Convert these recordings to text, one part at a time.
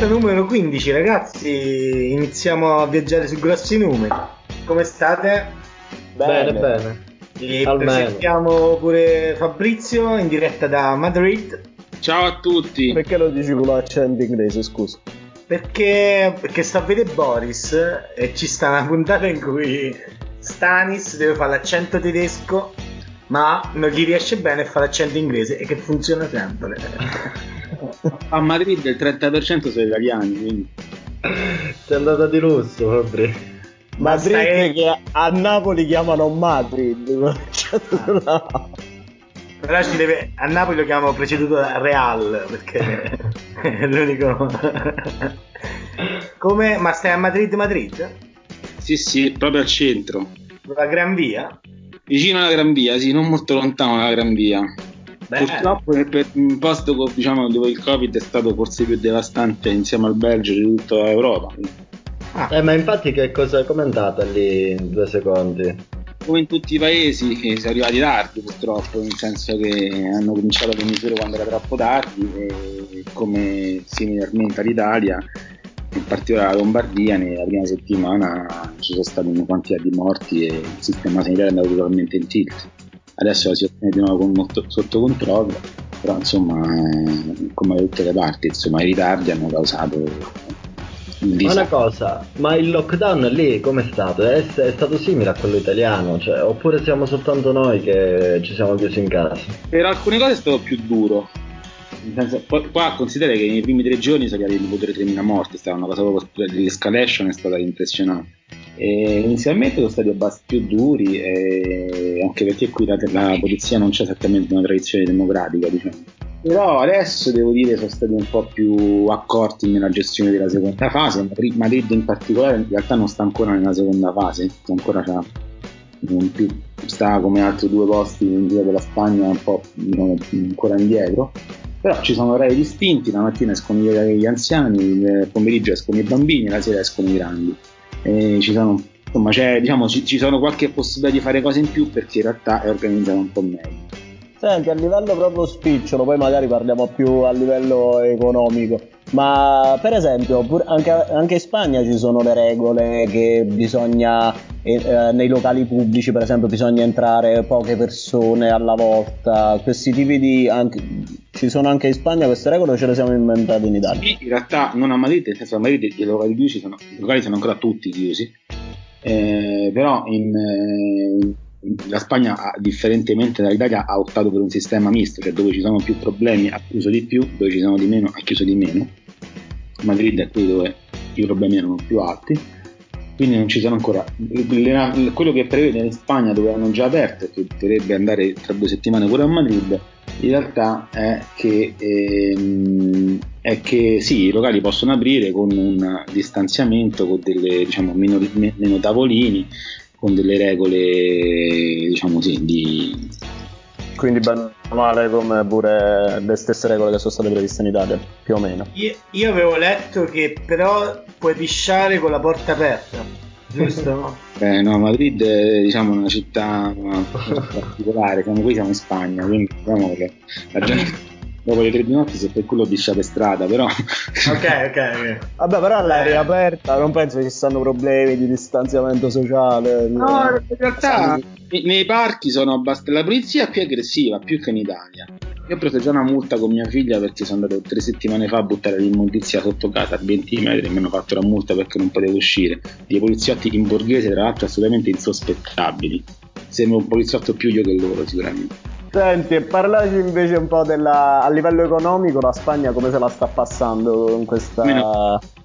puntata numero 15, ragazzi. Iniziamo a viaggiare su grossi numeri. Come state? Bene. E presentiamo pure Fabrizio in diretta da Madrid. Ciao a tutti. Perché lo dici con l'accento inglese, scusa? Perché sta a vedere Boris e ci sta una puntata in cui Stanis deve fare l'accento tedesco, ma non gli riesce bene a fare l'accento inglese, e che funziona sempre. A Madrid il 30% sono italiani, quindi sei andata di lusso, Fabri. Madrid che a Napoli chiamano Madrid. Però ci deve... a Napoli lo chiamano preceduto da Real, perché è l'unico. Come? Ma stai a Madrid? Sì, proprio al centro. La Gran Via? Vicino alla Gran Via, sì, non molto lontano dalla Gran Via. Beh. Purtroppo per un posto dove il Covid è stato forse più devastante insieme al Belgio di tutta Europa. Ma infatti che cosa è commentata lì in 2 secondi? Come in tutti i paesi che sono arrivati tardi, purtroppo, nel senso che hanno cominciato le misure quando era troppo tardi, e come similarmente all'Italia, in particolare la Lombardia, nella prima settimana ci sono stati una quantità di morti e il sistema sanitario è andato totalmente in tilt. Adesso la situazione è di nuovo sotto controllo, però insomma, come da tutte le parti, insomma, i ritardi hanno causato... Ma una cosa, ma il lockdown lì com'è stato? È stato simile a quello italiano, cioè, oppure siamo soltanto noi che ci siamo chiusi in casa? Per alcune cose è stato più duro. Qua considera che nei primi 3 giorni sono arrivati tipo 3.000 morti, è stata una cosa proprio, l'escalation è stata impressionante. E inizialmente sono stati più duri, e anche perché qui la polizia non c'è esattamente una tradizione democratica, diciamo. Però adesso devo dire sono stati un po' più accorti nella gestione della seconda fase. Madrid in particolare in realtà non sta ancora nella seconda fase, ancora sta come altri 2 posti in giro della Spagna un po' ancora indietro, però ci sono orari distinti: la mattina escono gli anziani, il pomeriggio escono i bambini, la sera escono i grandi, e ci sono, insomma, ci sono qualche possibilità di fare cose in più perché in realtà è organizzata un po' meglio. Senti, a livello proprio spicciolo, poi magari parliamo più a livello economico, ma per esempio anche in Spagna ci sono le regole che bisogna, nei locali pubblici per esempio bisogna entrare poche persone alla volta, questi tipi di... ci sono anche in Spagna queste regole o ce le siamo inventate in Italia? Sì, in realtà non a Madrid, nel senso a Madrid i locali chiusi sono, i locali sono ancora tutti chiusi, però la Spagna, differentemente dall'Italia, ha optato per un sistema misto, cioè dove ci sono più problemi ha chiuso di più, dove ci sono di meno ha chiuso di meno. Madrid è qui dove i problemi erano più alti, quindi non ci sono ancora quello che prevede in Spagna, dove hanno già aperto e che dovrebbe andare tra 2 settimane pure a Madrid. In realtà è che sì, i locali possono aprire con un distanziamento, con delle, diciamo, meno tavolini, con delle regole, diciamo, sì, di... Quindi bene o male come pure le stesse regole che sono state previste in Italia, più o meno. Io avevo letto che però puoi pisciare con la porta aperta, giusto? Beh, no, Madrid è, diciamo, una città particolare, come qui siamo in Spagna, quindi diciamo che la gente... dopo le 3 di notte se per culo biscia per strada, però ok vabbè, però all'aria aperta non penso che ci stanno problemi di distanziamento sociale, no. In realtà nei parchi sono la polizia è più aggressiva, più che in Italia. Io ho preso già una multa con mia figlia perché sono andato 3 settimane fa a buttare l'immondizia sotto casa a 20 metri, mi hanno fatto la multa perché non potevo uscire. Dei poliziotti in borghese, tra l'altro, assolutamente insospettabili, sembra un poliziotto più io che loro sicuramente. Senti, e parlaci invece un po' a livello economico, la Spagna come se la sta passando con questa...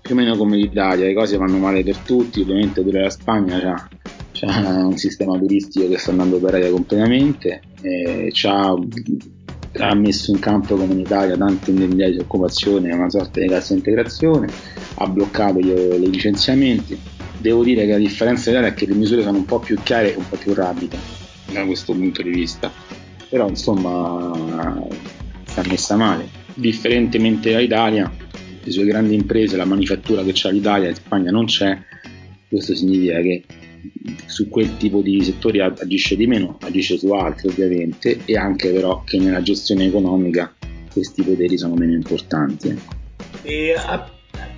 Più o meno come l'Italia, le cose vanno male per tutti, ovviamente pure la Spagna c'ha un sistema turistico che sta andando per aria completamente, ha messo in campo come in Italia tante migliaia di occupazione, una sorta di cassa integrazione, ha bloccato i licenziamenti. Devo dire che la differenza dell'Italia è che le misure sono un po' più chiare e un po' più rapide da questo punto di vista. Però insomma sta messa male, differentemente dall'Italia, le sue grandi imprese, la manifattura che c'ha l'Italia in Spagna non c'è. Questo significa che su quel tipo di settori agisce di meno, agisce su altri ovviamente, e anche però che nella gestione economica questi poteri sono meno importanti. E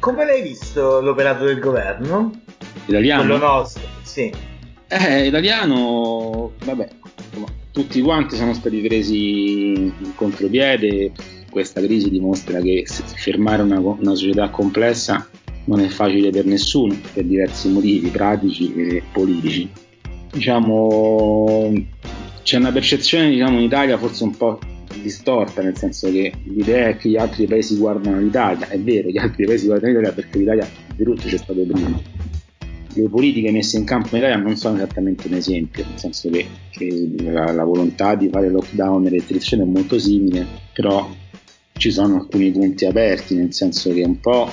come l'hai visto l'operato del governo? Italiano? Quello nostro, sì. Italiano, vabbè, tutti quanti sono stati presi in contropiede. Questa crisi dimostra che fermare una società complessa non è facile per nessuno, per diversi motivi pratici e politici. Diciamo, c'è una percezione, diciamo, in Italia forse un po' distorta, nel senso che l'idea è che gli altri paesi guardano l'Italia. È vero, gli altri paesi guardano l'Italia perché l'Italia di tutto c'è stato prima. Le politiche messe in campo in Italia non sono esattamente un esempio, nel senso che la volontà di fare lockdown e restrizione è molto simile, però ci sono alcuni punti aperti, nel senso che un po'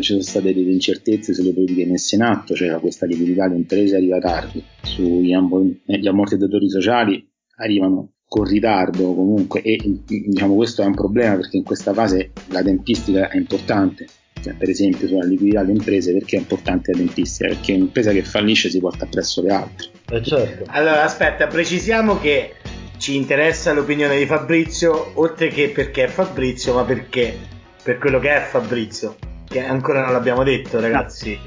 ci sono state delle incertezze sulle politiche messe in atto, cioè questa liquidità di imprese arriva tardi, sugli ammortizzatori sociali arrivano con ritardo comunque, e diciamo questo è un problema perché in questa fase la tempistica è importante, cioè, per esempio sulla liquidità delle imprese, perché è importante la tempistica? Perché un'impresa che fallisce si porta presso le altre. Certo. Allora aspetta, precisiamo che ci interessa l'opinione di Fabrizio, oltre che perché è Fabrizio, ma perché per quello che è Fabrizio, che ancora non l'abbiamo detto, ragazzi.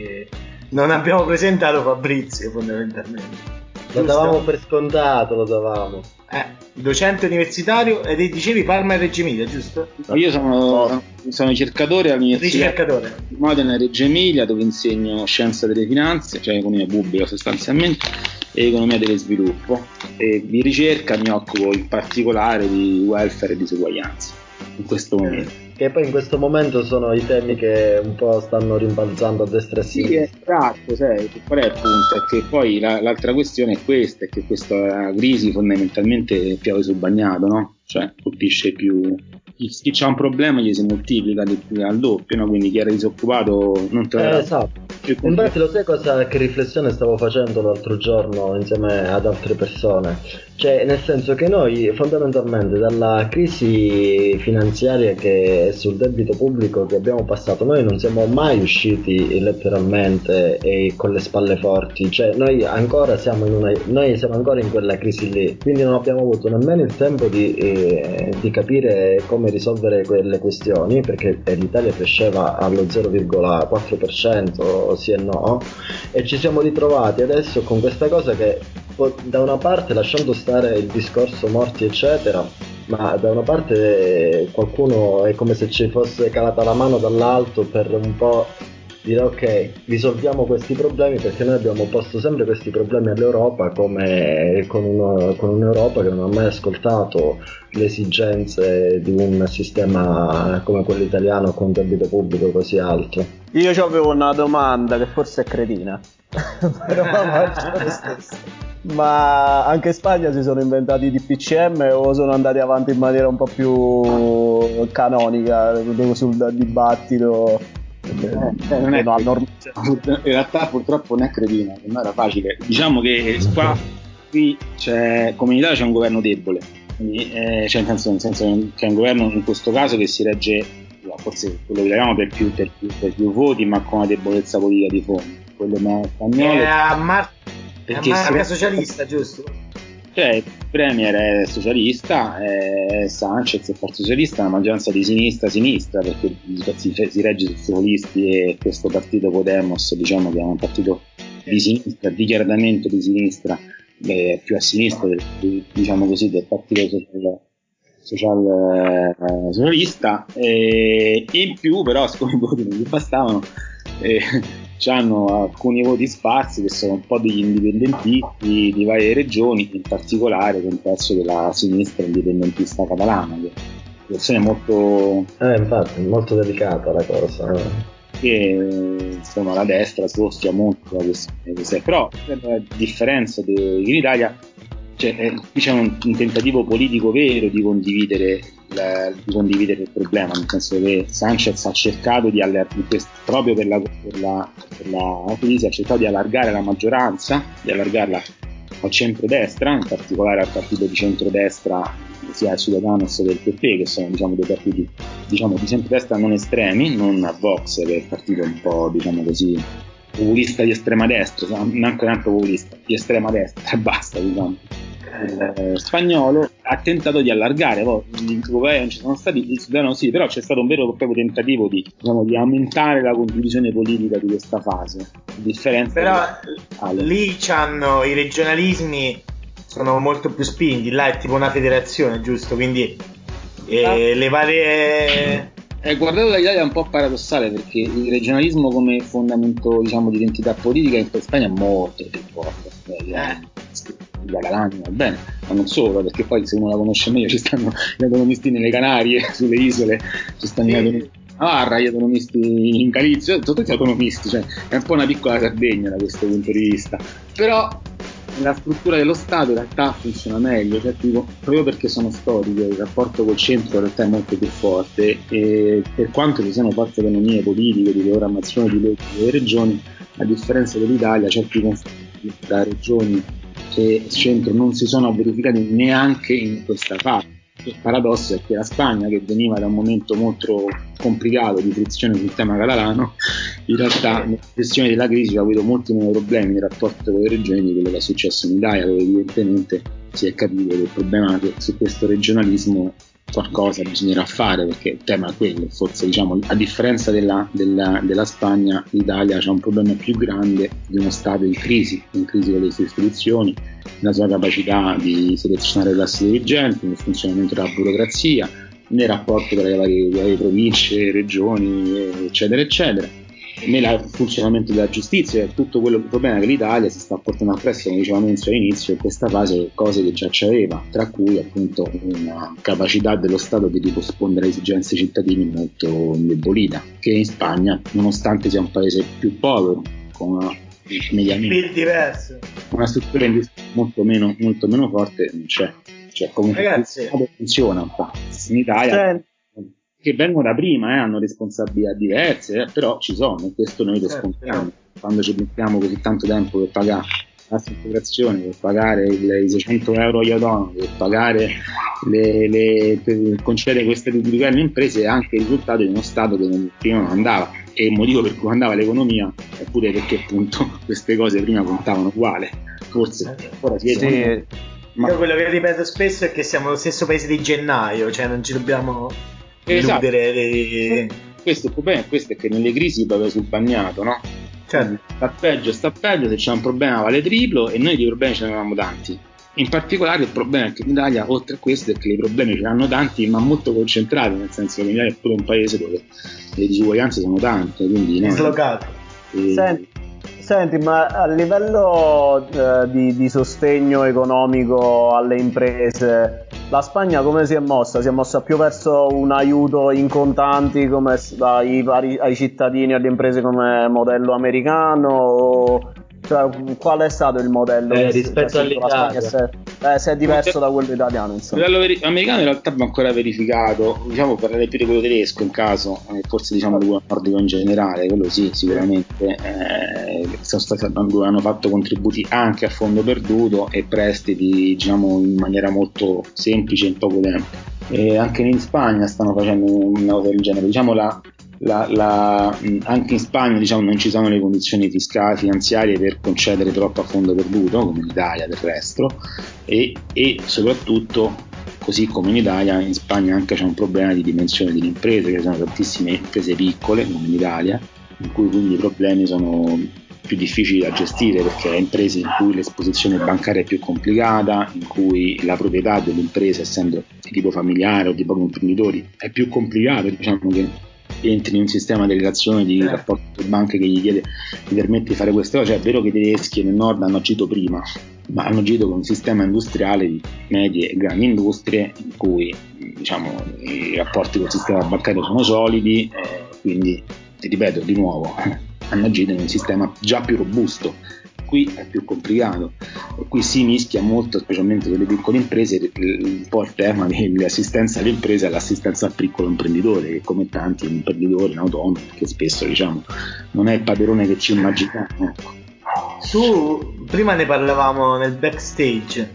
Non abbiamo presentato Fabrizio fondamentalmente. Lo davamo per scontato, lo davamo. Docente universitario, e dicevi Parma e Reggio Emilia, giusto? No, io sono ricercatore all'università di Modena e Reggio Emilia, dove insegno scienza delle finanze, cioè economia pubblica sostanzialmente, e economia dello sviluppo, e di ricerca mi occupo in particolare di welfare e disuguaglianza in questo momento. Che poi in questo momento sono i temi che un po' stanno rimbalzando a destra e a sinistra. Sì, esatto, qual è il punto? È che poi l'altra questione è questa, è che questa crisi fondamentalmente piove sul bagnato, no? Cioè colpisce più chi c'ha un problema, gli si moltiplica al doppio, no? Quindi chi era disoccupato non te esatto. Infatti lo sai cosa, che riflessione stavo facendo l'altro giorno insieme ad altre persone, cioè nel senso che noi fondamentalmente dalla crisi finanziaria che è sul debito pubblico che abbiamo passato noi non siamo mai usciti letteralmente e con le spalle forti, cioè noi siamo ancora in quella crisi lì, quindi non abbiamo avuto nemmeno il tempo di capire come risolvere quelle questioni, perché l'Italia cresceva allo 0,4%, sì e no, e ci siamo ritrovati adesso con questa cosa che da una parte, lasciando stare il discorso morti eccetera, ma da una parte qualcuno è come se ci fosse calata la mano dall'alto per un po' dire ok, risolviamo questi problemi, perché noi abbiamo posto sempre questi problemi all'Europa come con un'Europa che non ha mai ascoltato le esigenze di un sistema come quello italiano con un debito pubblico così alto. Io avevo una domanda che forse è cretina però faccio lo stesso. Ma anche in Spagna si sono inventati i DPCM o sono andati avanti in maniera un po' più canonica sul dibattito? Non è in realtà purtroppo non è cretina, non era facile. Diciamo che qui come in Italia c'è un governo debole, quindi, nel senso che è un governo in questo caso che si regge, forse quello che chiamiamo per più voti, ma con una debolezza politica di fondo. Quello spagnolo perché è socialista, giusto? Cioè il premier è socialista, Sanchez è partito socialista, una maggioranza di sinistra, perché si regge sui socialisti, e questo partito Podemos, diciamo che è un partito di sinistra, dichiaratamente di sinistra, più a sinistra diciamo così del partito socialista, e in più però siccome i voti non gli bastavano, c'hanno alcuni voti sparsi che sono un po' degli indipendentisti di varie regioni, in particolare con il pezzo della sinistra indipendentista catalana, che è una situazione molto infatti molto delicata la cosa, che insomma la destra soffia molto la questione. Però a differenza in Italia qui c'è un tentativo politico vero di condividere il problema, nel senso che Sanchez ha cercato proprio per la crisi ha cercato di allargare la maggioranza, di allargarla al centrodestra, in particolare al partito di centrodestra, sia al Ciudadanos che al PP, che sono dei partiti di centrodestra non estremi, non a Vox che è il partito un po' populista di estrema destra, neanche tanto populista, di estrema destra, basta. il spagnolo ha tentato di allargare, in Slovenia non ci sono stati, in Sudano sì, però c'è stato un vero e proprio tentativo di aumentare la condivisione politica di questa fase, a differenza lì c'hanno i regionalismi, sono molto più spinti, là è tipo una federazione, giusto? Quindi le varie... Guardato dall'Italia è un po' paradossale, perché il regionalismo come fondamento, diciamo, di identità politica in Spagna è molto più forte. La Catalagna, va bene, ma non solo, perché poi se uno la conosce meglio ci stanno gli autonomisti nelle Canarie, sulle isole, ci stanno gli autonomisti in Navarra, gli autonomisti in Calizio, sono tutti autonomisti, cioè è un po' una piccola Sardegna da questo punto di vista. Però la struttura dello Stato in realtà funziona meglio, cioè, tipo, proprio perché sono storiche, il rapporto col centro in realtà è molto più forte, e per quanto ci siano forti economie politiche di programmazione di leggi delle regioni, a differenza dell'Italia certi conflitti tra regioni e centro non si sono verificati neanche in questa fase. Il paradosso è che la Spagna, che veniva da un momento molto complicato di frizione sul tema catalano, in realtà nella gestione della crisi ha avuto molti meno problemi nel rapporto con le regioni di quello che è successo in Italia, dove evidentemente si è capito che il problema è che su questo regionalismo qualcosa bisognerà fare, perché il tema è quello. Forse, diciamo, a differenza della Spagna, l'Italia ha un problema più grande di uno Stato in crisi con le sue istituzioni, nella sua capacità di selezionare classe dirigente, nel funzionamento della burocrazia, nel rapporto tra le varie province, regioni, eccetera eccetera, nel funzionamento della giustizia, è tutto quello, il problema è che l'Italia si sta portando appresso, come dicevamo all'inizio, in questa fase cose che già c'aveva, tra cui appunto una capacità dello Stato di rispondere alle esigenze dei cittadini molto indebolita, che in Spagna, nonostante sia un paese più povero, con una struttura industriale molto meno forte, non c'è, cioè comunque ragazzi, funziona un po' in Italia, certo, che vengono da prima, hanno responsabilità diverse, però ci sono, e questo noi lo scontiamo quando ci mettiamo così tanto tempo per pagare la integrazione, per pagare i 600 euro agli autonomi, per pagare per concedere queste grandi alle imprese, è anche il risultato di uno Stato che prima non andava, e il motivo per cui andava l'economia è pure perché appunto queste cose prima contavano uguale, forse ora si vede, sì. Ma quello che ripeto spesso è che siamo lo stesso paese di gennaio, cioè non ci dobbiamo... Esatto. Questo è il problema, questo è che nelle crisi proprio sul bagnato, no? Certo. Sta peggio, se c'è un problema vale triplo, e noi di problemi ce ne avevamo tanti. In particolare il problema è che in Italia, oltre a questo, è che i problemi ce ne hanno tanti, ma molto concentrati, nel senso che l'Italia è pure un paese dove le disuguaglianze sono tante, quindi dislocato. Senti, ma a livello di sostegno economico alle imprese, la Spagna come si è mossa? Si è mossa più verso un aiuto in contanti come ai cittadini e alle imprese come modello americano? Cioè, qual è stato il modello rispetto all'Italia? Se è diverso da quello italiano, insomma. Il modello americano in realtà va ancora verificato, diciamo, parlare più di quello tedesco in caso, forse diciamo di quello nordico in generale, quello sì, sicuramente hanno fatto contributi anche a fondo perduto e prestiti, diciamo, in maniera molto semplice in poco tempo, e anche in Spagna stanno facendo una cosa del genere, diciamo. Anche in Spagna, diciamo, non ci sono le condizioni fiscali finanziarie per concedere troppo a fondo perduto, come in Italia del resto, e soprattutto, così come in Italia, in Spagna anche c'è un problema di dimensione delle imprese, che sono tantissime imprese piccole, come in Italia, in cui quindi i problemi sono più difficili da gestire, perché è imprese in cui l'esposizione bancaria è più complicata, in cui la proprietà dell'impresa, essendo di tipo familiare o di propri imprenditori, è più complicata, diciamo, che entri in un sistema di relazione di rapporto con banche che gli permette di fare queste cose. Cioè, è vero che i tedeschi nel nord hanno agito prima, ma hanno agito con un sistema industriale di medie e grandi industrie in cui, diciamo, i rapporti col sistema bancario sono solidi, quindi ti ripeto di nuovo, hanno agito in un sistema già più robusto. Qui è più complicato, e qui si mischia molto, specialmente con le piccole imprese, un po' il tema dell'assistenza alle imprese e l'assistenza al piccolo imprenditore, che come tanti imprenditori autonomo, che spesso, diciamo, non è il padrone che ci immaginiamo. Tu prima ne parlavamo nel backstage,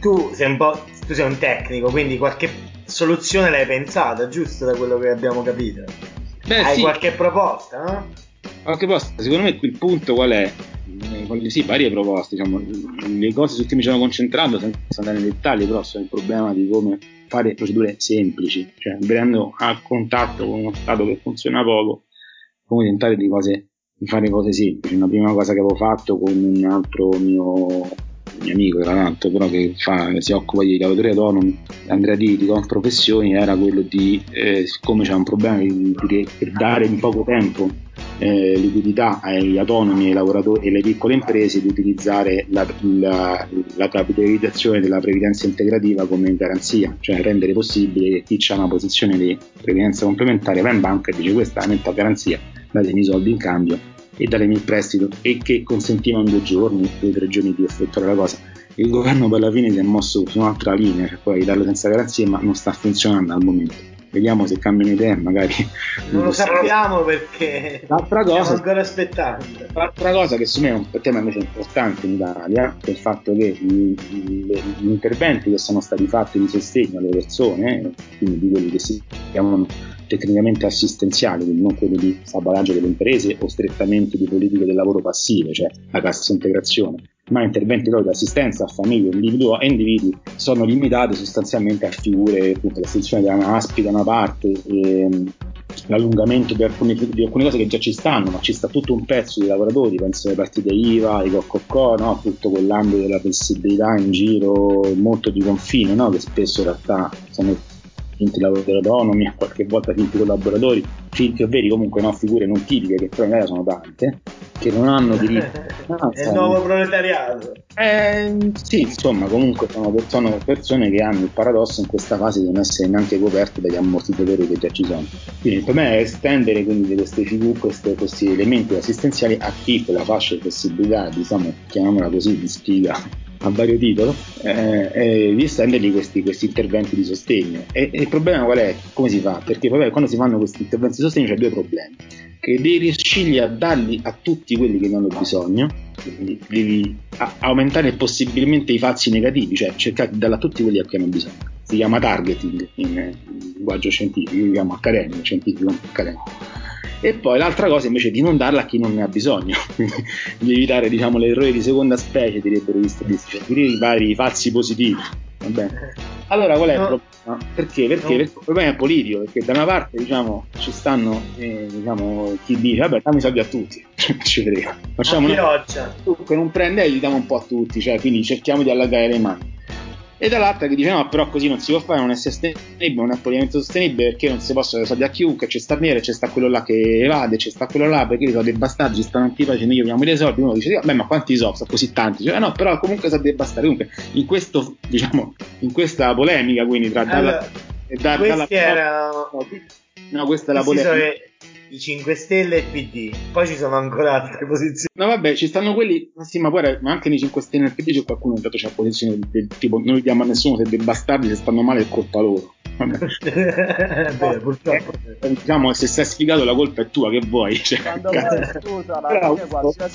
tu sei un tecnico, quindi qualche soluzione l'hai pensata, giusto, da quello che abbiamo capito? Hai qualche proposta, no? Qualche proposta. Secondo me qui il punto qual è? fatte sì varie proposte, diciamo, le cose su cui mi sono concentrato, senza andare nei dettagli, però c'è il problema di come fare procedure semplici, cioè venendo a contatto con uno Stato che funziona poco, come tentare di fare cose semplici. Una prima cosa che avevo fatto con un altro mio amico, tra l'altro, però che si occupa di lavoratori autonomi, Andrea di Confprofessioni, era quello di, siccome c'è un problema di dare in poco tempo liquidità agli autonomi, ai lavoratori e alle piccole imprese, di utilizzare la capitalizzazione della previdenza integrativa come garanzia, cioè rendere possibile che chi ha una posizione di previdenza complementare va in banca e dice: questa è la mia garanzia, datemi i soldi in cambio e datemi il prestito, e che consentivano 2 giorni, 2 o 3 giorni di effettuare la cosa. Il governo per la fine si è mosso su un'altra linea, cioè poi darlo senza garanzie, ma non sta funzionando al momento. Vediamo se cambiano idea, magari non lo sappiamo, perché stiamo ancora aspettando. L'altra cosa che su me è un tema invece importante in Italia è il fatto che gli interventi che sono stati fatti di sostegno alle persone, quindi di quelli che si chiamano tecnicamente assistenziali, quindi non quelli di salvataggio delle imprese o strettamente di politiche del lavoro passive, cioè la cassa integrazione, ma interventi di assistenza a famiglie e individui, sono limitati sostanzialmente a figure, appunto, l'estensione della NASpI da una parte, l'allungamento di alcune cose che già ci stanno, ma ci sta tutto un pezzo di lavoratori, penso alle partite IVA, ai coccocò, no? Tutto quell'ambito della flessibilità in giro molto di confine, no? Che spesso in realtà sono finti lavoratori autonomi, a qualche volta finti collaboratori, finti ovvero comunque no, figure non tipiche, che però in realtà sono tante, che non hanno diritto. È il nuovo proletariato. Sì, insomma, comunque sono persone che hanno il paradosso in questa fase di non essere neanche coperte dagli ammortizzatori che già ci sono. Quindi il problema è estendere quindi queste figure, questi elementi assistenziali a chi per la fascia di flessibilità, diciamo, chiamiamola così, di sfiga a vario titolo, di estendergli questi interventi di sostegno. E il problema qual è? Come si fa? Perché vabbè, quando si fanno questi interventi di sostegno c'è 2 problemi: che devi riuscirli a darli a tutti quelli che ne hanno bisogno, quindi devi aumentare possibilmente i falsi negativi, cioè cercare di darla a tutti quelli a cui hanno bisogno. Si chiama targeting in linguaggio scientifico, si chiama accademico, scientifico accademico. E poi l'altra cosa invece di non darla a chi non ne ha bisogno, di evitare, diciamo, l'errore di seconda specie, direbbero gli statistici, cioè i vari falsi positivi. Va bene. Allora qual è il problema? Perché? Perché il problema è politico, perché da una parte, diciamo, ci stanno chi dice vabbè, dammi soldi a tutti, ci frega, facciamo una che non prende e gli diamo un po' a tutti, cioè quindi cerchiamo di allargare le mani. E dall'altra che dice no, però così non si può fare, non è sostenibile, non è politicamente sostenibile, perché non si possono dare soldi a chiunque, c'è sta nero, c'è sta quello là che evade, c'è sta quello là, perché sono dei bastardi, ci stanno antipaci, noi gli vogliamo dei soldi. Uno dice beh, ma quanti sono così tanti, cioè, no, però comunque sono dei bastardi. Comunque in questo, diciamo, in questa polemica, quindi tra questa è la polemica, i 5 Stelle e il PD, poi ci sono ancora altre posizioni. No vabbè, ci stanno quelli, sì, ma poi anche nei 5 Stelle e il PD c'è qualcuno che ha posizioni del tipo non li diamo a nessuno, se dei bastardi, se stanno male è colpa loro. Beh, purtroppo diciamo, se sei sfigato la colpa è tua, che vuoi, cioè. Quando poi, scusa,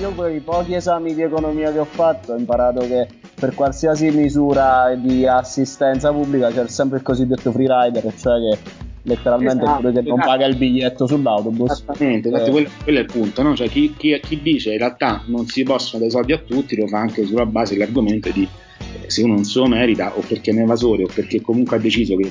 io per i pochi esami di economia che ho fatto ho imparato che per qualsiasi misura di assistenza pubblica c'è sempre il cosiddetto free rider, cioè che letteralmente quello che non paga il biglietto sull'autobus. Esattamente, quello è il punto, no? Cioè chi dice in realtà non si possono dare soldi a tutti lo fa anche sulla base dell'argomento di se uno non se lo merita, o perché è un evasore, o perché comunque ha deciso che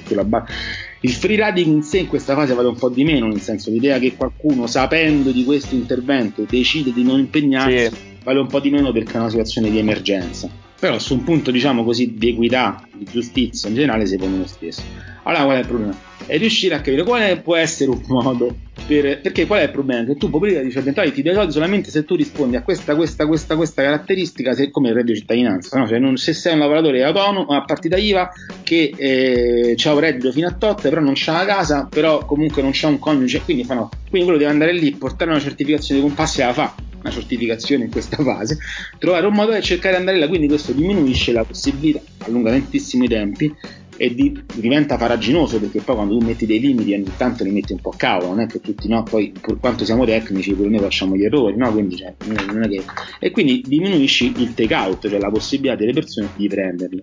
il free riding in sé in questa fase vale un po' di meno, nel senso l'idea che qualcuno, sapendo di questo intervento, decide di non impegnarsi, sì, vale un po' di meno perché è una situazione di emergenza. Però su un punto, diciamo così, di equità, di giustizia in generale, si pone lo stesso. Allora qual è il problema? È riuscire a capire quale può essere un modo perché qual è il problema? Che tu, politica di cittadinanza, ti dai soldi solamente se tu rispondi a questa caratteristica, se, come il reddito di cittadinanza, no? Cioè se sei un lavoratore autonomo a partita IVA che c'ha un reddito fino a tot, però non c'ha la casa, però comunque non c'ha un coniuge, quindi quello deve andare lì, portare una certificazione di compassi e la fa, una certificazione in questa fase, trovare un modo e cercare di andare là. Quindi questo diminuisce la possibilità, allunga tantissimo i tempi e diventa farraginoso, perché poi quando tu metti dei limiti ogni tanto li metti un po' a cavolo, non è che tutti, no, poi per quanto siamo tecnici pure noi facciamo gli errori, no, quindi cioè, non è che, e quindi diminuisci il take out, cioè la possibilità delle persone di prenderlo,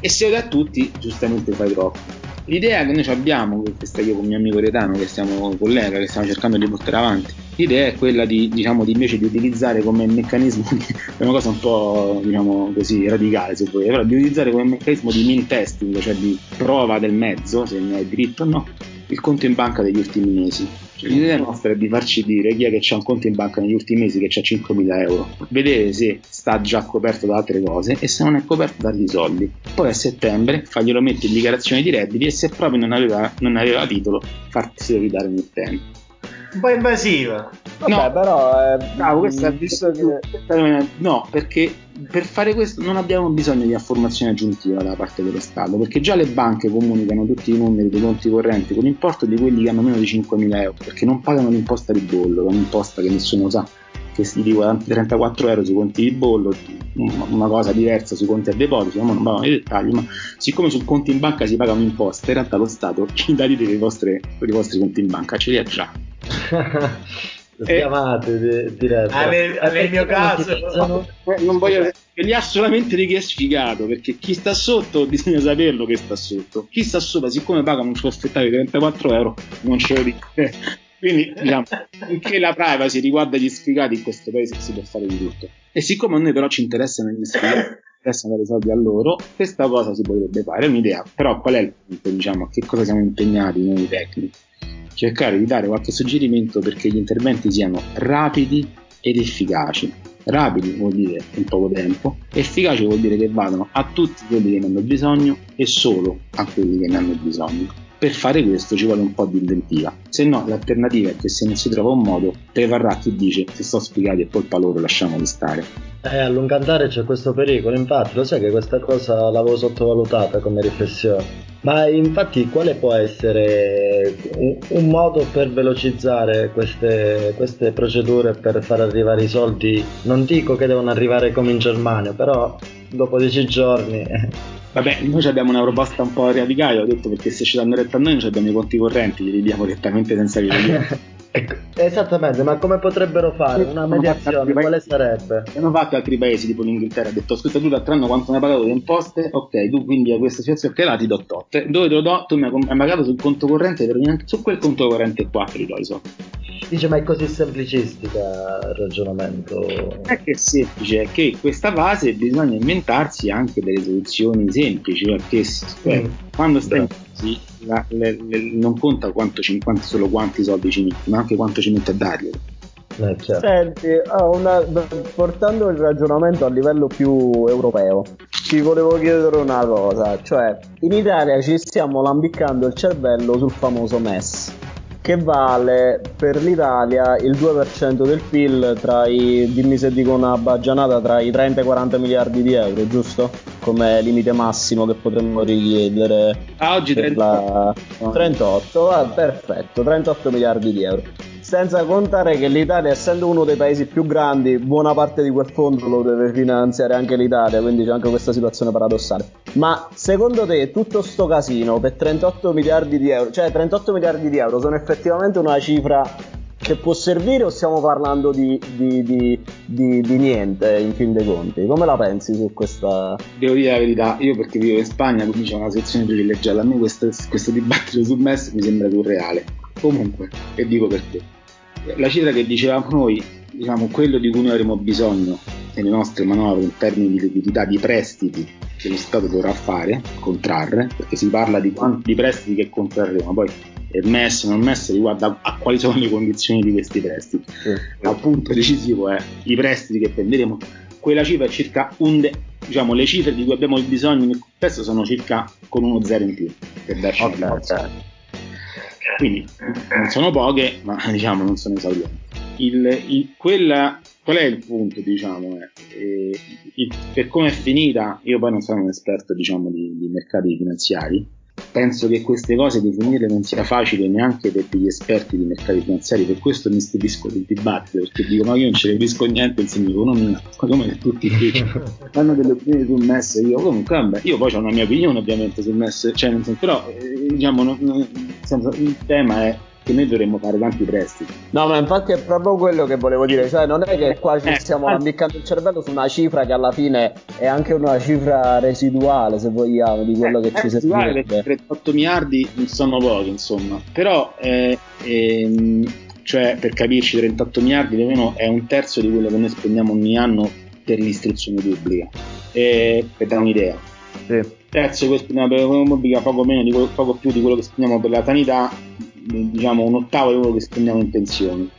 e se lo dai a tutti giustamente fai troppo. L'idea che noi abbiamo, questa io con mio amico Retano, che siamo collega, che stiamo cercando di portare avanti, L'idea è quella di, diciamo, di invece di utilizzare come meccanismo, è una cosa un po', diciamo così, radicale se volete, però di utilizzare come meccanismo di min testing, cioè di prova del mezzo, se ne hai diritto o no, il conto in banca degli ultimi mesi. Cioè, l'idea nostra è di farci dire chi è che c'ha un conto in banca negli ultimi mesi che c'ha 5.000 euro, vedere se sta già coperto da altre cose, e se non è coperto dagli soldi, poi a settembre faglielo mettere in dichiarazione di redditi, e se proprio non aveva titolo, farsi ridare ogni tempo. Un po' invasiva. Vabbè, no, però questa, visto che... No, perché per fare questo non abbiamo bisogno di affermazione aggiuntiva da parte dello Stato, perché già le banche comunicano tutti i numeri dei conti correnti con l'importo di quelli che hanno meno di 5.000 euro, perché non pagano l'imposta di bollo, che è un'imposta che nessuno sa, che si di 34 euro sui conti di bollo, una cosa diversa sui conti a deposito, non vanno nei dettagli, ma siccome sul conto in banca si paga un'imposta, in realtà lo Stato i dati dei vostri conti in banca ce li ha già. Chiamate diretto nel mio caso non voglio, li ha solamente di chi è sfigato, perché chi sta sotto bisogna saperlo che sta sotto, chi sta sopra, siccome paga un sospettato di 34 euro, non ce lo dice. Quindi diciamo che la privacy riguarda gli sfigati in questo paese, si può fare di tutto, e siccome a noi però ci interessano gli sfigati, interessano dare soldi a loro, questa cosa si potrebbe fare, è un'idea. Però qual è il punto, diciamo, a che cosa siamo impegnati noi tecnici? Cercare di dare qualche suggerimento perché gli interventi siano rapidi ed efficaci. Rapidi vuol dire in poco tempo, efficaci vuol dire che vadano a tutti quelli che ne hanno bisogno e solo a quelli che ne hanno bisogno. Per fare questo ci vuole un po' di inventiva, se no l'alternativa è che se non si trova un modo prevarrà chi dice se sto spiegati è colpa loro, lasciamoli stare. A lungo andare c'è questo pericolo, infatti lo sai che questa cosa l'avevo sottovalutata come riflessione, ma infatti quale può essere un modo per velocizzare queste procedure, per far arrivare i soldi? Non dico che devono arrivare come in Germania, però dopo 10 giorni. Vabbè, noi abbiamo una proposta un po' radicale, ho detto, perché se ci danno retta a noi non abbiamo i conti correnti, li diamo direttamente senza rivedere. Ecco. Esattamente, ma come potrebbero fare una mediazione? Quale sarebbe? Hanno fatto altri paesi, tipo l'Inghilterra ha detto scusa tu da 3 anni quanto ne hai pagato le imposte, ok, tu quindi a questa situazione che là ti do tot, dove te lo do? Tu mi hai pagato sul conto corrente, su quel conto corrente qua te li do i soldi. Dice, ma è così semplicistica il ragionamento? È che è semplice, è che in questa fase bisogna inventarsi anche delle soluzioni semplici, perché quando stai così non conta solo quanti soldi ci metti, ma anche quanto ci metti a dargli. Senti, portando il ragionamento a livello più europeo, ti volevo chiedere una cosa, cioè in Italia ci stiamo lambiccando il cervello sul famoso MES, che vale per l'Italia il 2% del PIL dimmi se dico una baggianata, tra i 30 e i 40 miliardi di euro, giusto? Come limite massimo che potremmo richiedere. Ah, oggi 38, perfetto, 38 miliardi di euro. Senza contare che l'Italia, essendo uno dei paesi più grandi, buona parte di quel fondo lo deve finanziare anche l'Italia, quindi c'è anche questa situazione paradossale. Ma secondo te tutto sto casino per 38 miliardi di euro, cioè 38 miliardi di euro sono effettivamente una cifra che può servire, o stiamo parlando di niente in fin dei conti? Come la pensi su questa? Devo dire la verità, io perché vivo in Spagna, quindi c'è una sezione privilegiata, a me questo dibattito sul MES mi sembra surreale. Comunque, e dico perché. La cifra che dicevamo noi, diciamo quello di cui noi avremo bisogno nelle nostre manovre in termini di liquidità, di prestiti che lo Stato dovrà fare, contrarre, perché si parla di prestiti che contrarremo, poi il MES non MES riguarda a quali sono le condizioni di questi prestiti. Il punto decisivo è i prestiti che prenderemo, quella cifra è circa diciamo le cifre di cui abbiamo bisogno nel contesto sono circa con uno zero in più per darci quindi non sono poche, ma diciamo non sono esaurienti. Qual è il punto, diciamo, per come è finita? Io poi non sono un esperto, diciamo, di mercati finanziari, penso che queste cose definirle non sia facile neanche per degli esperti di mercati finanziari, per questo mi stupisco del dibattito, perché dico ma io non ce ne capisco niente in economia, come tutti hanno delle opinioni sul MES, io comunque vabbè, io poi ho una mia opinione ovviamente sul MES, cioè non so, però diciamo senso, il tema è che noi dovremmo fare tanti prestiti. No, ma infatti è proprio quello che volevo dire, cioè non è che qua ci stiamo ammiccando il cervello su una cifra che alla fine è anche una cifra residuale, se vogliamo, di quello che ci servirebbe. 38 miliardi non sono pochi, insomma, però cioè per capirci 38 miliardi più o meno è un terzo di quello che noi spendiamo ogni anno per l'istruzione pubblica, per dare un'idea. Sì. Terzo di quello che spendiamo per l'istruzione pubblica, poco più di quello che spendiamo per la sanità, diciamo un ottavo di quello che spendiamo in pensioni.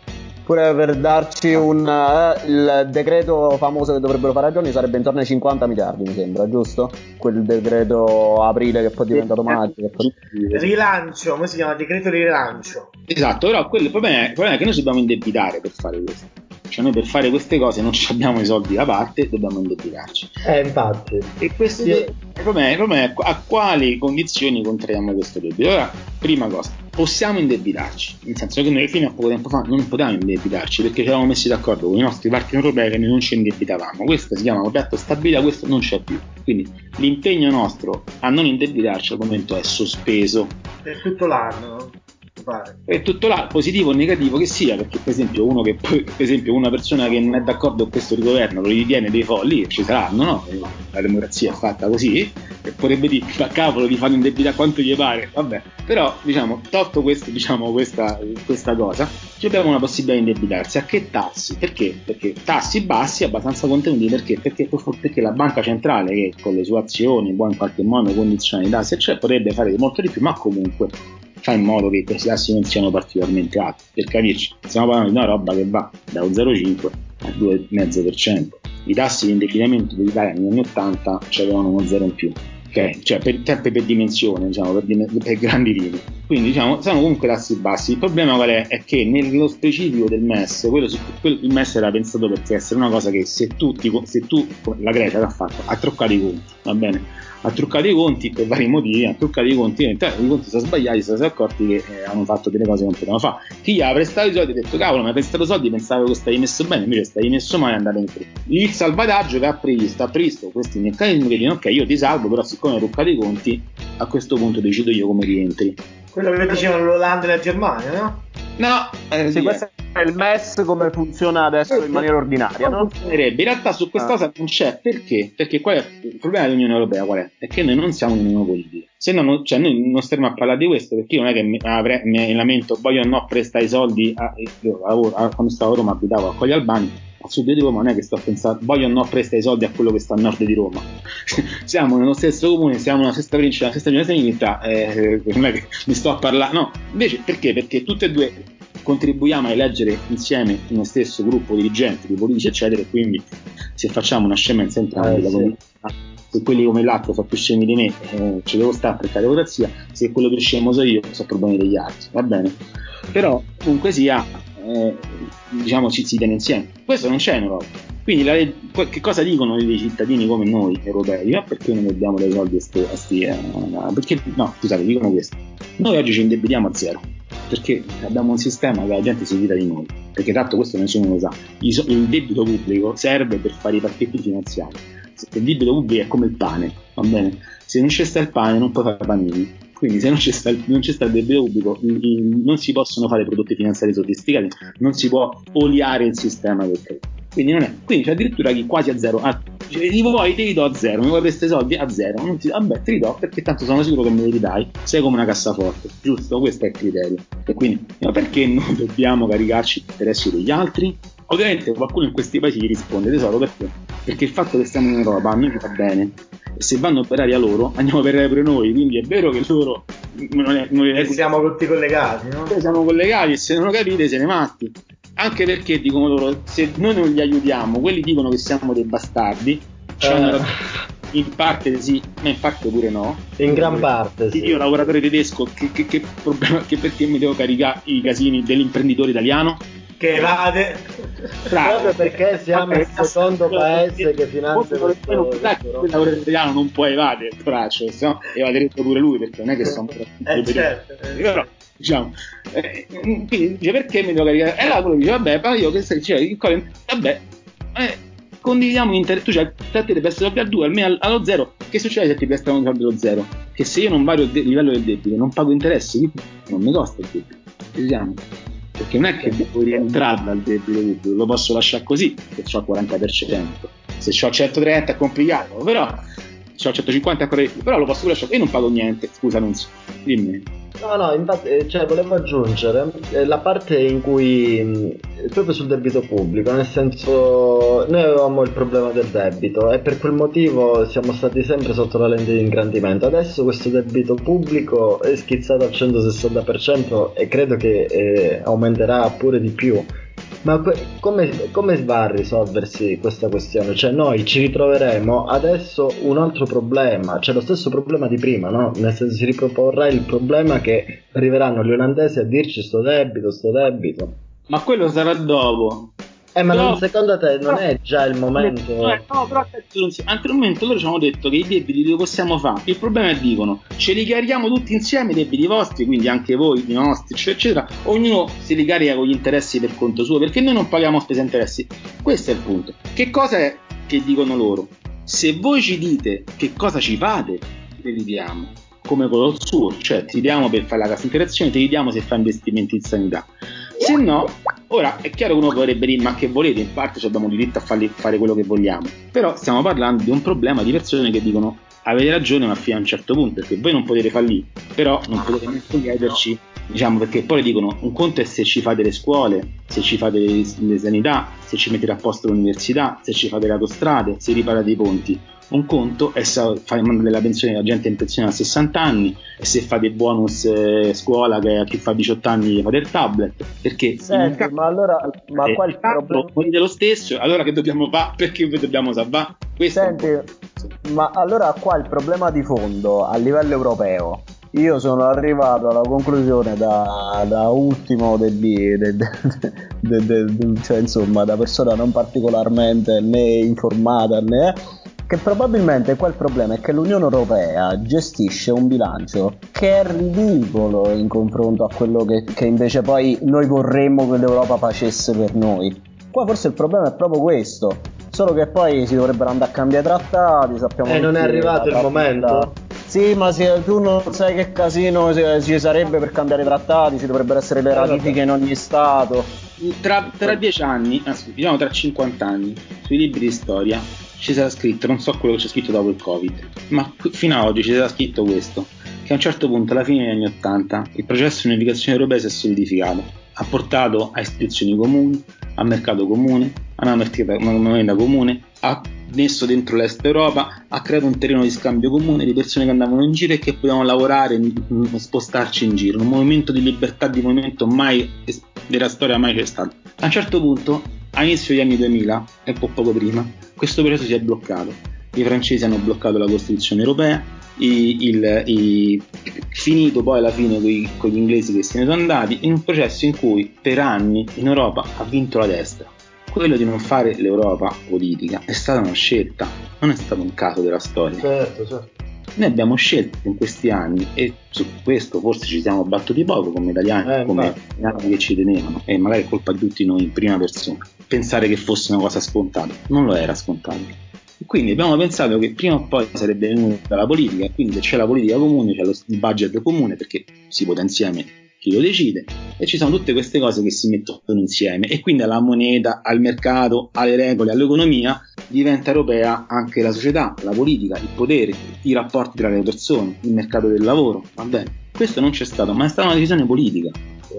Pure per darci il decreto famoso che dovrebbero fare a giorni sarebbe intorno ai 50 miliardi, mi sembra, giusto? Quel decreto aprile che poi è diventato maggio. Rilancio, come si chiama? Decreto di rilancio. Esatto, però quello, il problema è che noi ci dobbiamo indebitare per fare questo. Cioè noi per fare queste cose non abbiamo i soldi da parte, dobbiamo indebitarci. Infatti. E questo il problema è a quali condizioni contraiamo questo debito. Allora, prima cosa. Possiamo indebitarci, nel senso che noi fino a poco tempo fa non potevamo indebitarci perché ci eravamo messi d'accordo con i nostri partner europei che noi non ci indebitavamo. Questo si chiama progetto stabilità, questo non c'è più. Quindi l'impegno nostro a non indebitarci al momento è sospeso. Per tutto l'anno, mi pare. Per tutto l'anno, positivo o negativo che sia, perché per esempio una persona che non è d'accordo con questo governo lo ritiene dei folli, ci saranno, no? La democrazia è fatta così. Potrebbe dire, ma cavolo, li fanno indebitare quanto gli pare, vabbè, però diciamo tolto questo, diciamo questa cosa, ci abbiamo una possibilità di indebitarsi. A che tassi? Perché tassi bassi abbastanza contenuti, perché la banca centrale, che con le sue azioni può in qualche modo condizionare i tassi, cioè potrebbe fare molto di più, ma comunque fa in modo che questi tassi non siano particolarmente alti. Per capirci, stiamo parlando di una roba che va da 0,5 al 2,5%. I tassi di indebitamento dell'Italia negli anni 80 c'avevano uno 0 in più, ok? Cioè per dimensione, diciamo, per grandi linee. Quindi diciamo sono comunque tassi bassi. Il problema qual è? È che nello specifico del MES, il MES era pensato per essere una cosa che se tu la Grecia l'ha fatta, ha truccato i conti, va bene? Ha truccato i conti per vari motivi, i conti sono sbagliati, sono accorti che hanno fatto delle cose che non potevano fare. Chi gli ha prestato i soldi ha detto cavolo, mi ha prestato i soldi, pensavo che stavi messo bene, invece stavi messo male, è andato in crisi. Il salvataggio che ha previsto questi meccanismi che dicono ok, io ti salvo, però siccome ho truccato i conti a questo punto decido io come rientri. Quello che dicevano l'Olanda e la Germania, no? No, sì, questo è il MES come funziona adesso in maniera ordinaria, no? In realtà su questa cosa non c'è, perché? Perché qual è il problema dell'Unione Europea qual è? È che noi non siamo un'unione politica. Se no, cioè noi non stiamo a parlare di questo, perché io non è che mi lamento, voglio no prestare i soldi quando stavo a Roma abitavo a Colle Albani. Al sud di Roma non è che sto a pensare voglio o no prestare i soldi a quello che sta a nord di Roma. Siamo nello stesso comune, siamo nella stessa provincia, nella stessa città, non è che mi sto a parlare, no, invece perché? Perché tutte e due contribuiamo a eleggere insieme uno stesso gruppo dirigente, di politici eccetera, e quindi se facciamo una scemenza entrambi la comunità, se quelli come l'altro sono più scemi di me ci devo stare per categorizzazione, se quello più scemo so io sono problemi degli altri, va bene, però comunque sia diciamo si tiene insieme. Questo non c'è in Europa, quindi che cosa dicono i cittadini come noi europei? Ma perché non dobbiamo dei soldi perché no, scusate, dicono questo: noi oggi ci indebitiamo a zero perché abbiamo un sistema che la gente si fida di noi, perché tanto questo nessuno lo sa. Il debito pubblico serve per fare i pacchetti finanziari. Il debito pubblico è come il pane, va bene? Se non c'è sta il pane non puoi fare panini. Quindi se non c'è sta il debito pubblico non si possono fare prodotti finanziari sofisticati, non si può oliare il sistema del credito. Quindi c'è addirittura chi quasi a zero, te li do a zero, mi vuoi questi soldi a zero, vabbè te li do perché tanto sono sicuro che me li dai, sei come una cassaforte, giusto? Questo è il criterio. E quindi ma perché non dobbiamo caricarci gli interessi degli altri? Ovviamente qualcuno in questi paesi gli risponde tesoro perché il fatto che stiamo in Europa a noi va bene. Se vanno a operare a loro, andiamo a operare pure noi, quindi è vero che loro non è siamo tutti collegati, no? Noi siamo collegati e se non lo capite se ne matti, anche perché dicono loro se noi non li aiutiamo, quelli dicono che siamo dei bastardi, cioè in parte sì, ma in parte pure no, in gran parte sì. Io lavoratore tedesco che problema, che perché mi devo caricare i casini dell'imprenditore italiano che evade proprio perché siamo il secondo paese che finanzia questo lavoratore italiano non può evadere, braccio, se no evaderebbe pure lui, perché non è che sono certo, però diciamo quindi dice perché mi devo caricare e allora quello dice vabbè ma io che stai dicendo vabbè condividiamo tu cioè te ti presti soldi a 2 almeno allo 0, che succede se ti prestano soldi allo 0? Che se io non vario il livello del debito non pago interessi, non mi costa il debito, diciamo, perché non è che devo rientrare dal debito pubblico, lo posso lasciare così se ho 40%, se ho 130 è complicato, però c'ho 150 corretti, però lo posso pure lasciare, io non pago niente, scusa, non so, dimmi. No, infatti, cioè, volevo aggiungere la parte in cui proprio sul debito pubblico, nel senso, noi avevamo il problema del debito e per quel motivo siamo stati sempre sotto la lente di ingrandimento. Adesso questo debito pubblico è schizzato al 160% e credo che aumenterà pure di più. Ma come va a risolversi questa questione? Cioè, noi ci ritroveremo adesso un altro problema, cioè lo stesso problema di prima, no? Nel senso, si riproporrà il problema che arriveranno gli olandesi a dirci sto debito. Ma quello sarà dopo. Ma no, secondo te non però, è già il momento? No, però anche al momento loro ci hanno detto che i debiti li possiamo fare. Il problema è che dicono ce li carichiamo tutti insieme i debiti vostri, quindi anche voi, i nostri, eccetera. Ognuno se li carica con gli interessi per conto suo, perché noi non paghiamo spese e interessi. Questo è il punto. Che cosa è che dicono loro? Se voi ci dite che cosa ci fate, ve li diamo come quello suo, cioè ti diamo per fare la cassa integrazione, ti diamo se fa investimenti in sanità. Se no, ora è chiaro che uno vorrebbe dire ma che volete, in parte abbiamo diritto a fare quello che vogliamo, però stiamo parlando di un problema di persone che dicono avete ragione ma fino a un certo punto, perché voi non potete fallire, però non potete neanche chiederci, diciamo, perché poi dicono un conto è se ci fate le scuole, se ci fate le sanità, se ci mettete a posto l'università, se ci fate le autostrade, se riparate i ponti. Un conto è se mandate la pensione alla gente in pensione a 60 anni e se fate bonus scuola che a chi fa 18 anni fate il tablet, perché senti, ma allora ma qual il problema? Morite lo stesso, allora che dobbiamo fare? Perché dobbiamo salvare? Senti, ma allora qua il problema di fondo a livello europeo, io sono arrivato alla conclusione da ultimo cioè insomma da persona non particolarmente né informata né che probabilmente quel problema è che l'Unione Europea gestisce un bilancio che è ridicolo in confronto a quello che invece poi noi vorremmo che l'Europa facesse per noi. Qua forse il problema è proprio questo, solo che poi si dovrebbero andare a cambiare trattati, sappiamo. E non è arrivato il momento? Sì, ma se tu non sai che casino ci sarebbe per cambiare trattati, ci dovrebbero essere le ratifiche in ogni stato. Tra 10 anni, diciamo tra 50 anni, sui libri di storia ci sarà scritto, non so quello che c'è scritto dopo il Covid, ma fino a oggi ci sarà scritto questo, che a un certo punto, alla fine degli anni 80, il processo di unificazione europea si è solidificato, ha portato a istituzioni comuni, a mercato comune, a una moneta comune, ha messo dentro l'Est Europa, ha creato un terreno di scambio comune di persone che andavano in giro e che potevano lavorare, spostarci in giro, un movimento di libertà, di movimento mai della storia mai c'è stato. A un certo punto, a inizio degli anni 2000 e poco prima, questo processo si è bloccato. I francesi hanno bloccato la Costituzione Europea, finito poi alla fine con gli inglesi che se ne sono andati, in un processo in cui per anni in Europa ha vinto la destra. Quello di non fare l'Europa politica è stata una scelta, non è stato un caso della storia. Certo. Noi abbiamo scelto in questi anni, e su questo forse ci siamo battuti poco come italiani, come italiani che ci tenevano, e magari è colpa di tutti noi in prima persona, pensare che fosse una cosa scontata. Non lo era scontata. Quindi abbiamo pensato che prima o poi sarebbe venuta la politica, quindi se c'è la politica comune c'è il budget comune, perché si vota insieme chi lo decide, e ci sono tutte queste cose che si mettono insieme, e quindi alla moneta, al mercato, alle regole, all'economia diventa europea anche la società, la politica, il potere, i rapporti tra le persone, il mercato del lavoro. Va bene, questo non c'è stato, ma è stata una decisione politica,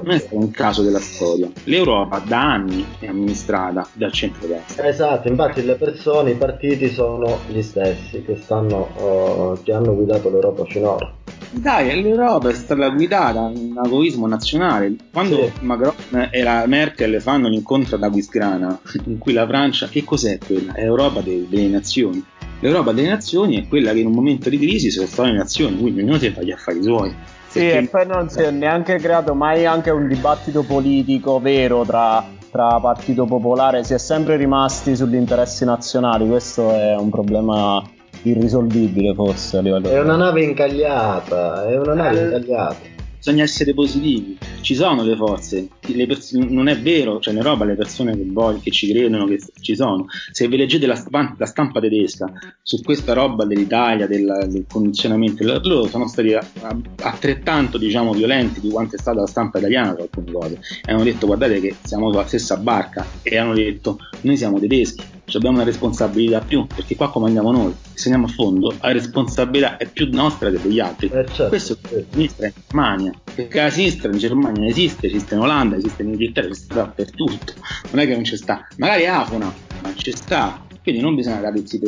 non è stato un caso della storia. L'Europa da anni è amministrata dal centro-destra. Esatto, infatti le persone, i partiti sono gli stessi che hanno guidato l'Europa finora. L'Italia, l'Europa è stata guidata da un egoismo nazionale. Quando sì, Macron e la Merkel fanno l'incontro ad Aguisgrana, in cui la Francia, che cos'è quella? È Europa delle nazioni. L'Europa delle nazioni è quella che in un momento di crisi sono state le nazioni, quindi ognuno si fa gli affari suoi. Sì, perché... e poi non si è neanche creato mai anche un dibattito politico vero tra Partito Popolare, si è sempre rimasti sugli interessi nazionali, questo è un problema irrisolvibile forse a livello. È una nave incagliata. Bisogna essere positivi, ci sono le forze, non è vero, cioè in Europa le persone che ci credono che ci sono. Se vi leggete la stampa tedesca su questa roba dell'Italia, del condizionamento, loro sono stati altrettanto, diciamo, violenti di quanto è stata la stampa italiana su alcune cose, e hanno detto guardate che siamo sulla stessa barca, e hanno detto noi siamo tedeschi, abbiamo una responsabilità più, perché qua comandiamo noi, se andiamo a fondo la responsabilità è più nostra che degli altri. Certo. Questo è la sinistra in Germania, perché la sinistra in Germania esiste in Olanda, esiste in Inghilterra, esiste dappertutto, non è che non c'è sta, magari afona, ma c'è sta, quindi non bisogna capirsi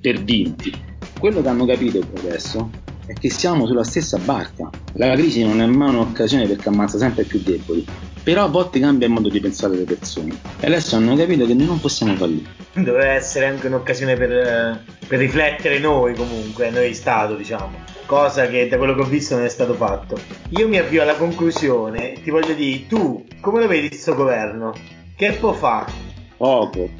per vinti. Quello che hanno capito adesso è che siamo sulla stessa barca, la crisi non è mai un'occasione perché ammazza sempre più deboli, però a volte cambia il modo di pensare delle persone e adesso hanno capito che noi non possiamo fallire. Doveva essere anche un'occasione per riflettere noi, comunque noi Stato, diciamo, cosa che da quello che ho visto non è stato fatto. Io mi avvio alla conclusione, ti voglio dire, tu come lo vedi questo governo? Che può fare? Poco,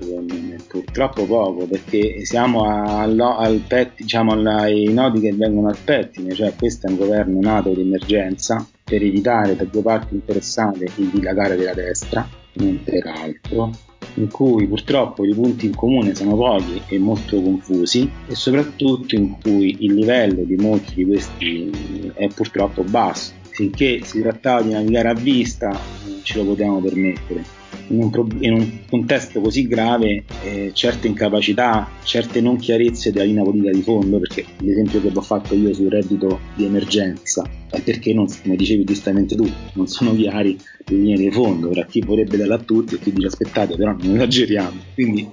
purtroppo poco, perché siamo al pettine, diciamo ai nodi che vengono al pettine, cioè questo è un governo nato di emergenza per evitare per due parti interessate il dilagare della destra, non peraltro, in cui purtroppo i punti in comune sono pochi e molto confusi e soprattutto in cui il livello di molti di questi è purtroppo basso. Finché si trattava di navigare a vista non ce lo potevamo permettere. In un contesto così grave, certe incapacità, certe non chiarezze della linea politica di fondo, perché l'esempio che ho fatto io sul reddito di emergenza è perché, non, come dicevi giustamente tu, non sono chiari le linee di fondo, tra chi vorrebbe darla a tutti e chi dice aspettate però non esageriamo, quindi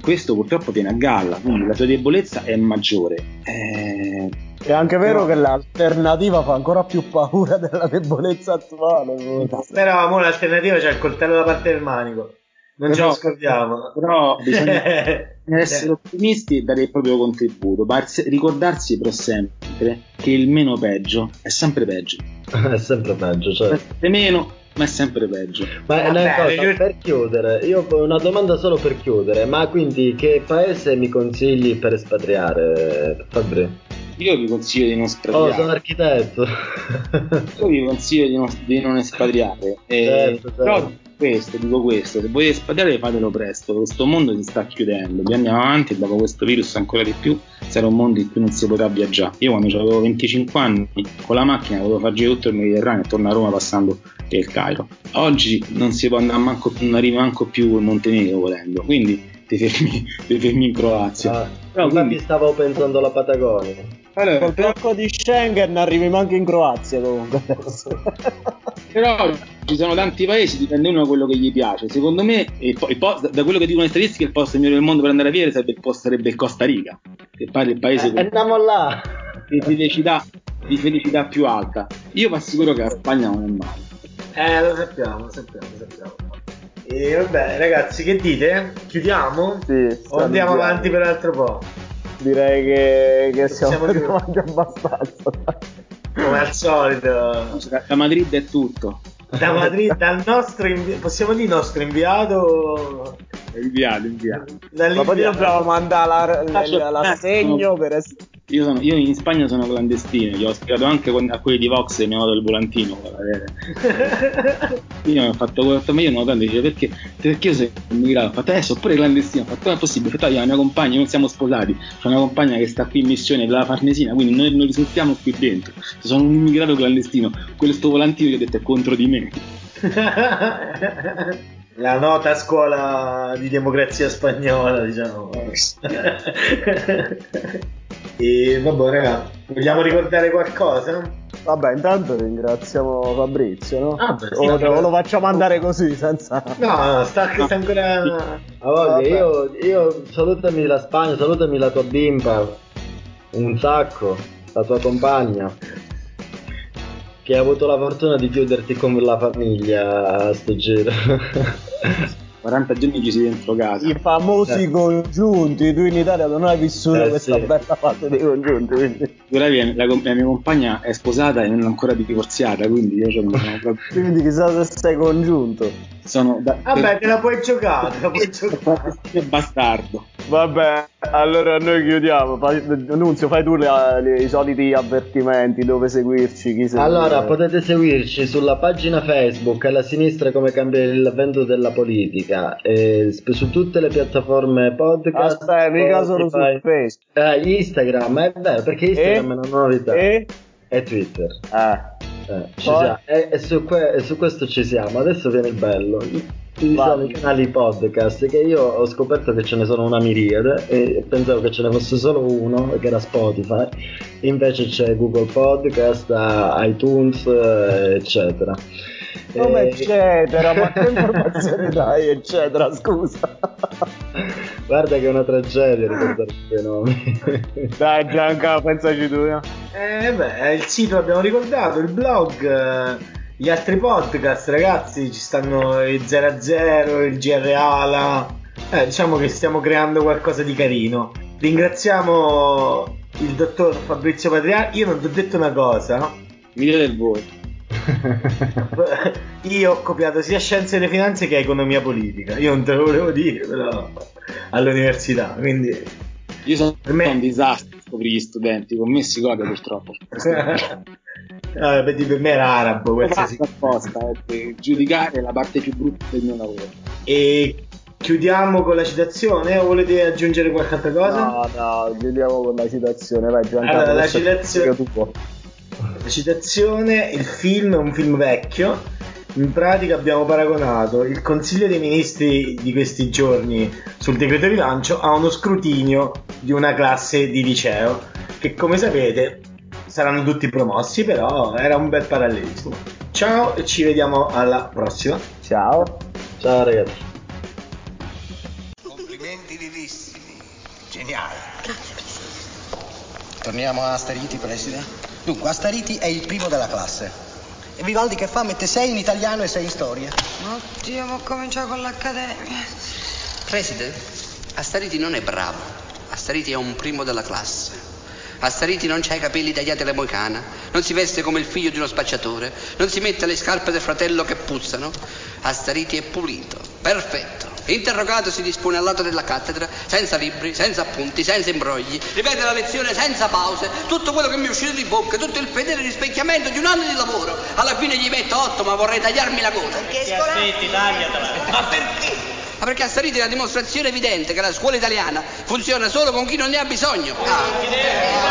questo purtroppo viene a galla, quindi la sua debolezza è maggiore. È anche vero che l'alternativa fa ancora più paura della debolezza attuale. Però mo l'alternativa c'è il coltello da parte del manico. Non ce lo scordiamo. Però bisogna essere ottimisti e dare il proprio contributo. Ricordarsi però sempre che il meno peggio è sempre peggio. È sempre peggio, cioè. Sempre meno, ma è sempre peggio. Ma una cosa, per chiudere, io ho una domanda solo per chiudere. Ma quindi che paese mi consigli per espatriare, Fabrizio? Io vi consiglio di non espatriare. Oh, sono architetto. Io vi consiglio di non espatriare. Certo. Però dico questo, se volete espatriare fatelo presto, questo mondo si sta chiudendo, più andiamo avanti e dopo questo virus ancora di più sarà un mondo in cui non si potrà viaggiare. Io quando avevo 25 anni con la macchina volevo far girare tutto il Mediterraneo e torno a Roma passando per il Cairo. Oggi non si può andare non arriva manco più il Montenegro volendo, quindi ti fermi in Croazia. Però quindi stavo pensando alla Patagonia. Allora, col blocco di Schengen arrivi anche in Croazia comunque adesso. Però ci sono tanti paesi, dipende uno da quello che gli piace. Secondo me, da quello che dicono le statistiche, il posto migliore del mondo per andare a vivere sarebbe il Costa Rica, che pare il paese andiamo là, di felicità più alta. Io mi assicuro che la Spagna non è male. Lo sappiamo. E vabbè ragazzi, che dite? Chiudiamo? Sì, o andiamo avanti per altro po'? Direi che siamo avanti abbastanza. Come al solito. Da Madrid è tutto. Da Madrid, dal nostro possiamo dire nostro inviato. Inviato. Ma poi dobbiamo mandare l'assegno per essere. Io in Spagna sono clandestino, gli ho spiegato anche a quelli di Vox e mi hanno dato il volantino. Io mi ho fatto questo, ma io non ho tanto, dice perché io sono immigrato, ho fatto sono pure clandestino, ho fatto come è possibile, ho fatto io la mia compagna, non siamo sposati, c'è una compagna che sta qui in missione per la Farnesina, quindi noi non risultiamo qui dentro, sono un immigrato clandestino, questo volantino gli ho detto è contro di me. La nota scuola di democrazia spagnola, diciamo. E vabbè raga, vogliamo ricordare qualcosa? Vabbè, intanto ringraziamo Fabrizio, no? Lo facciamo andare così senza. No, sta ancora. Vabbè. Io salutami la Spagna, salutami la tua bimba un sacco, la tua compagna che ha avuto la fortuna di chiuderti con la famiglia a sto giro. 40 giorni chiusi dentro casa. I famosi congiunti, tu in Italia non hai vissuto questa bella parte dei congiunti, quindi. La mia compagna è sposata e non è ancora divorziata, quindi io non sono proprio. Quindi chissà se sei congiunto. Vabbè, te la puoi giocare, Che bastardo. Vabbè, allora noi chiudiamo. Nunzio, fai tu i soliti avvertimenti dove seguirci. Allora, potete seguirci sulla pagina Facebook Alla Sinistra Come Cambia il Vento della Politica, su tutte le piattaforme podcast. Aspetta, mica solo su Facebook, Instagram, è vero, perché Instagram è una novità. E Twitter. Ci siamo. E su questo ci siamo. Adesso viene il bello. Ci sono i canali podcast che io ho scoperto che ce ne sono una miriade e pensavo che ce ne fosse solo uno che era Spotify, invece c'è Google Podcast, iTunes eccetera. Come eccetera, ma che informazioni dai eccetera, scusa. Guarda che è una tragedia ricordare i nomi. Dai Gianca, pensaci tu. Beh, il sito abbiamo ricordato, il blog, gli altri podcast ragazzi, ci stanno il 00, il GRALA, diciamo che stiamo creando qualcosa di carino. Ringraziamo il dottor Fabrizio Patriani. Io non ti ho detto una cosa. Mi dite il voi. Io ho copiato sia scienze delle finanze che economia politica. Io non te lo volevo dire, però all'università, quindi io sono per me... un disastro per gli studenti, con me si copia purtroppo. No, per me era arabo qualsiasi cosa, giudicare è la parte più brutta del mio lavoro. E chiudiamo con la citazione, o volete aggiungere qualche altra cosa? No, chiudiamo con la citazione, vai Giancarlo. Allora, la citazione il film è un film vecchio, in pratica abbiamo paragonato il Consiglio dei Ministri di questi giorni sul decreto rilancio a uno scrutinio di una classe di liceo, che come sapete saranno tutti promossi, però era un bel parallelismo. Ciao e ci vediamo alla prossima. Ciao ragazzi. Complimenti vivissimi, geniali. Torniamo a Astariti, presidente. Dunque, Astariti è il primo della classe. E Vivaldi che fa? Mette 6 in italiano e 6 in storia. Oddio, ma cominciato con l'accademia. Presidente, Astariti non è bravo. Astariti è un primo della classe. Astariti non c'ha i capelli tagliati alla moicana, non si veste come il figlio di uno spacciatore, non si mette le scarpe del fratello che puzzano. Astariti è pulito, perfetto. Interrogato si dispone al lato della cattedra, senza libri, senza appunti, senza imbrogli, ripete la lezione senza pause, tutto quello che mi è uscito di bocca, tutto il fedele rispecchiamento di un anno di lavoro. Alla fine gli metto 8, ma vorrei tagliarmi la coda. Perché scolastica? Tagliatela. Ma perché? Ma perché Astariti è la dimostrazione evidente che la scuola italiana funziona solo con chi non ne ha bisogno. Ah.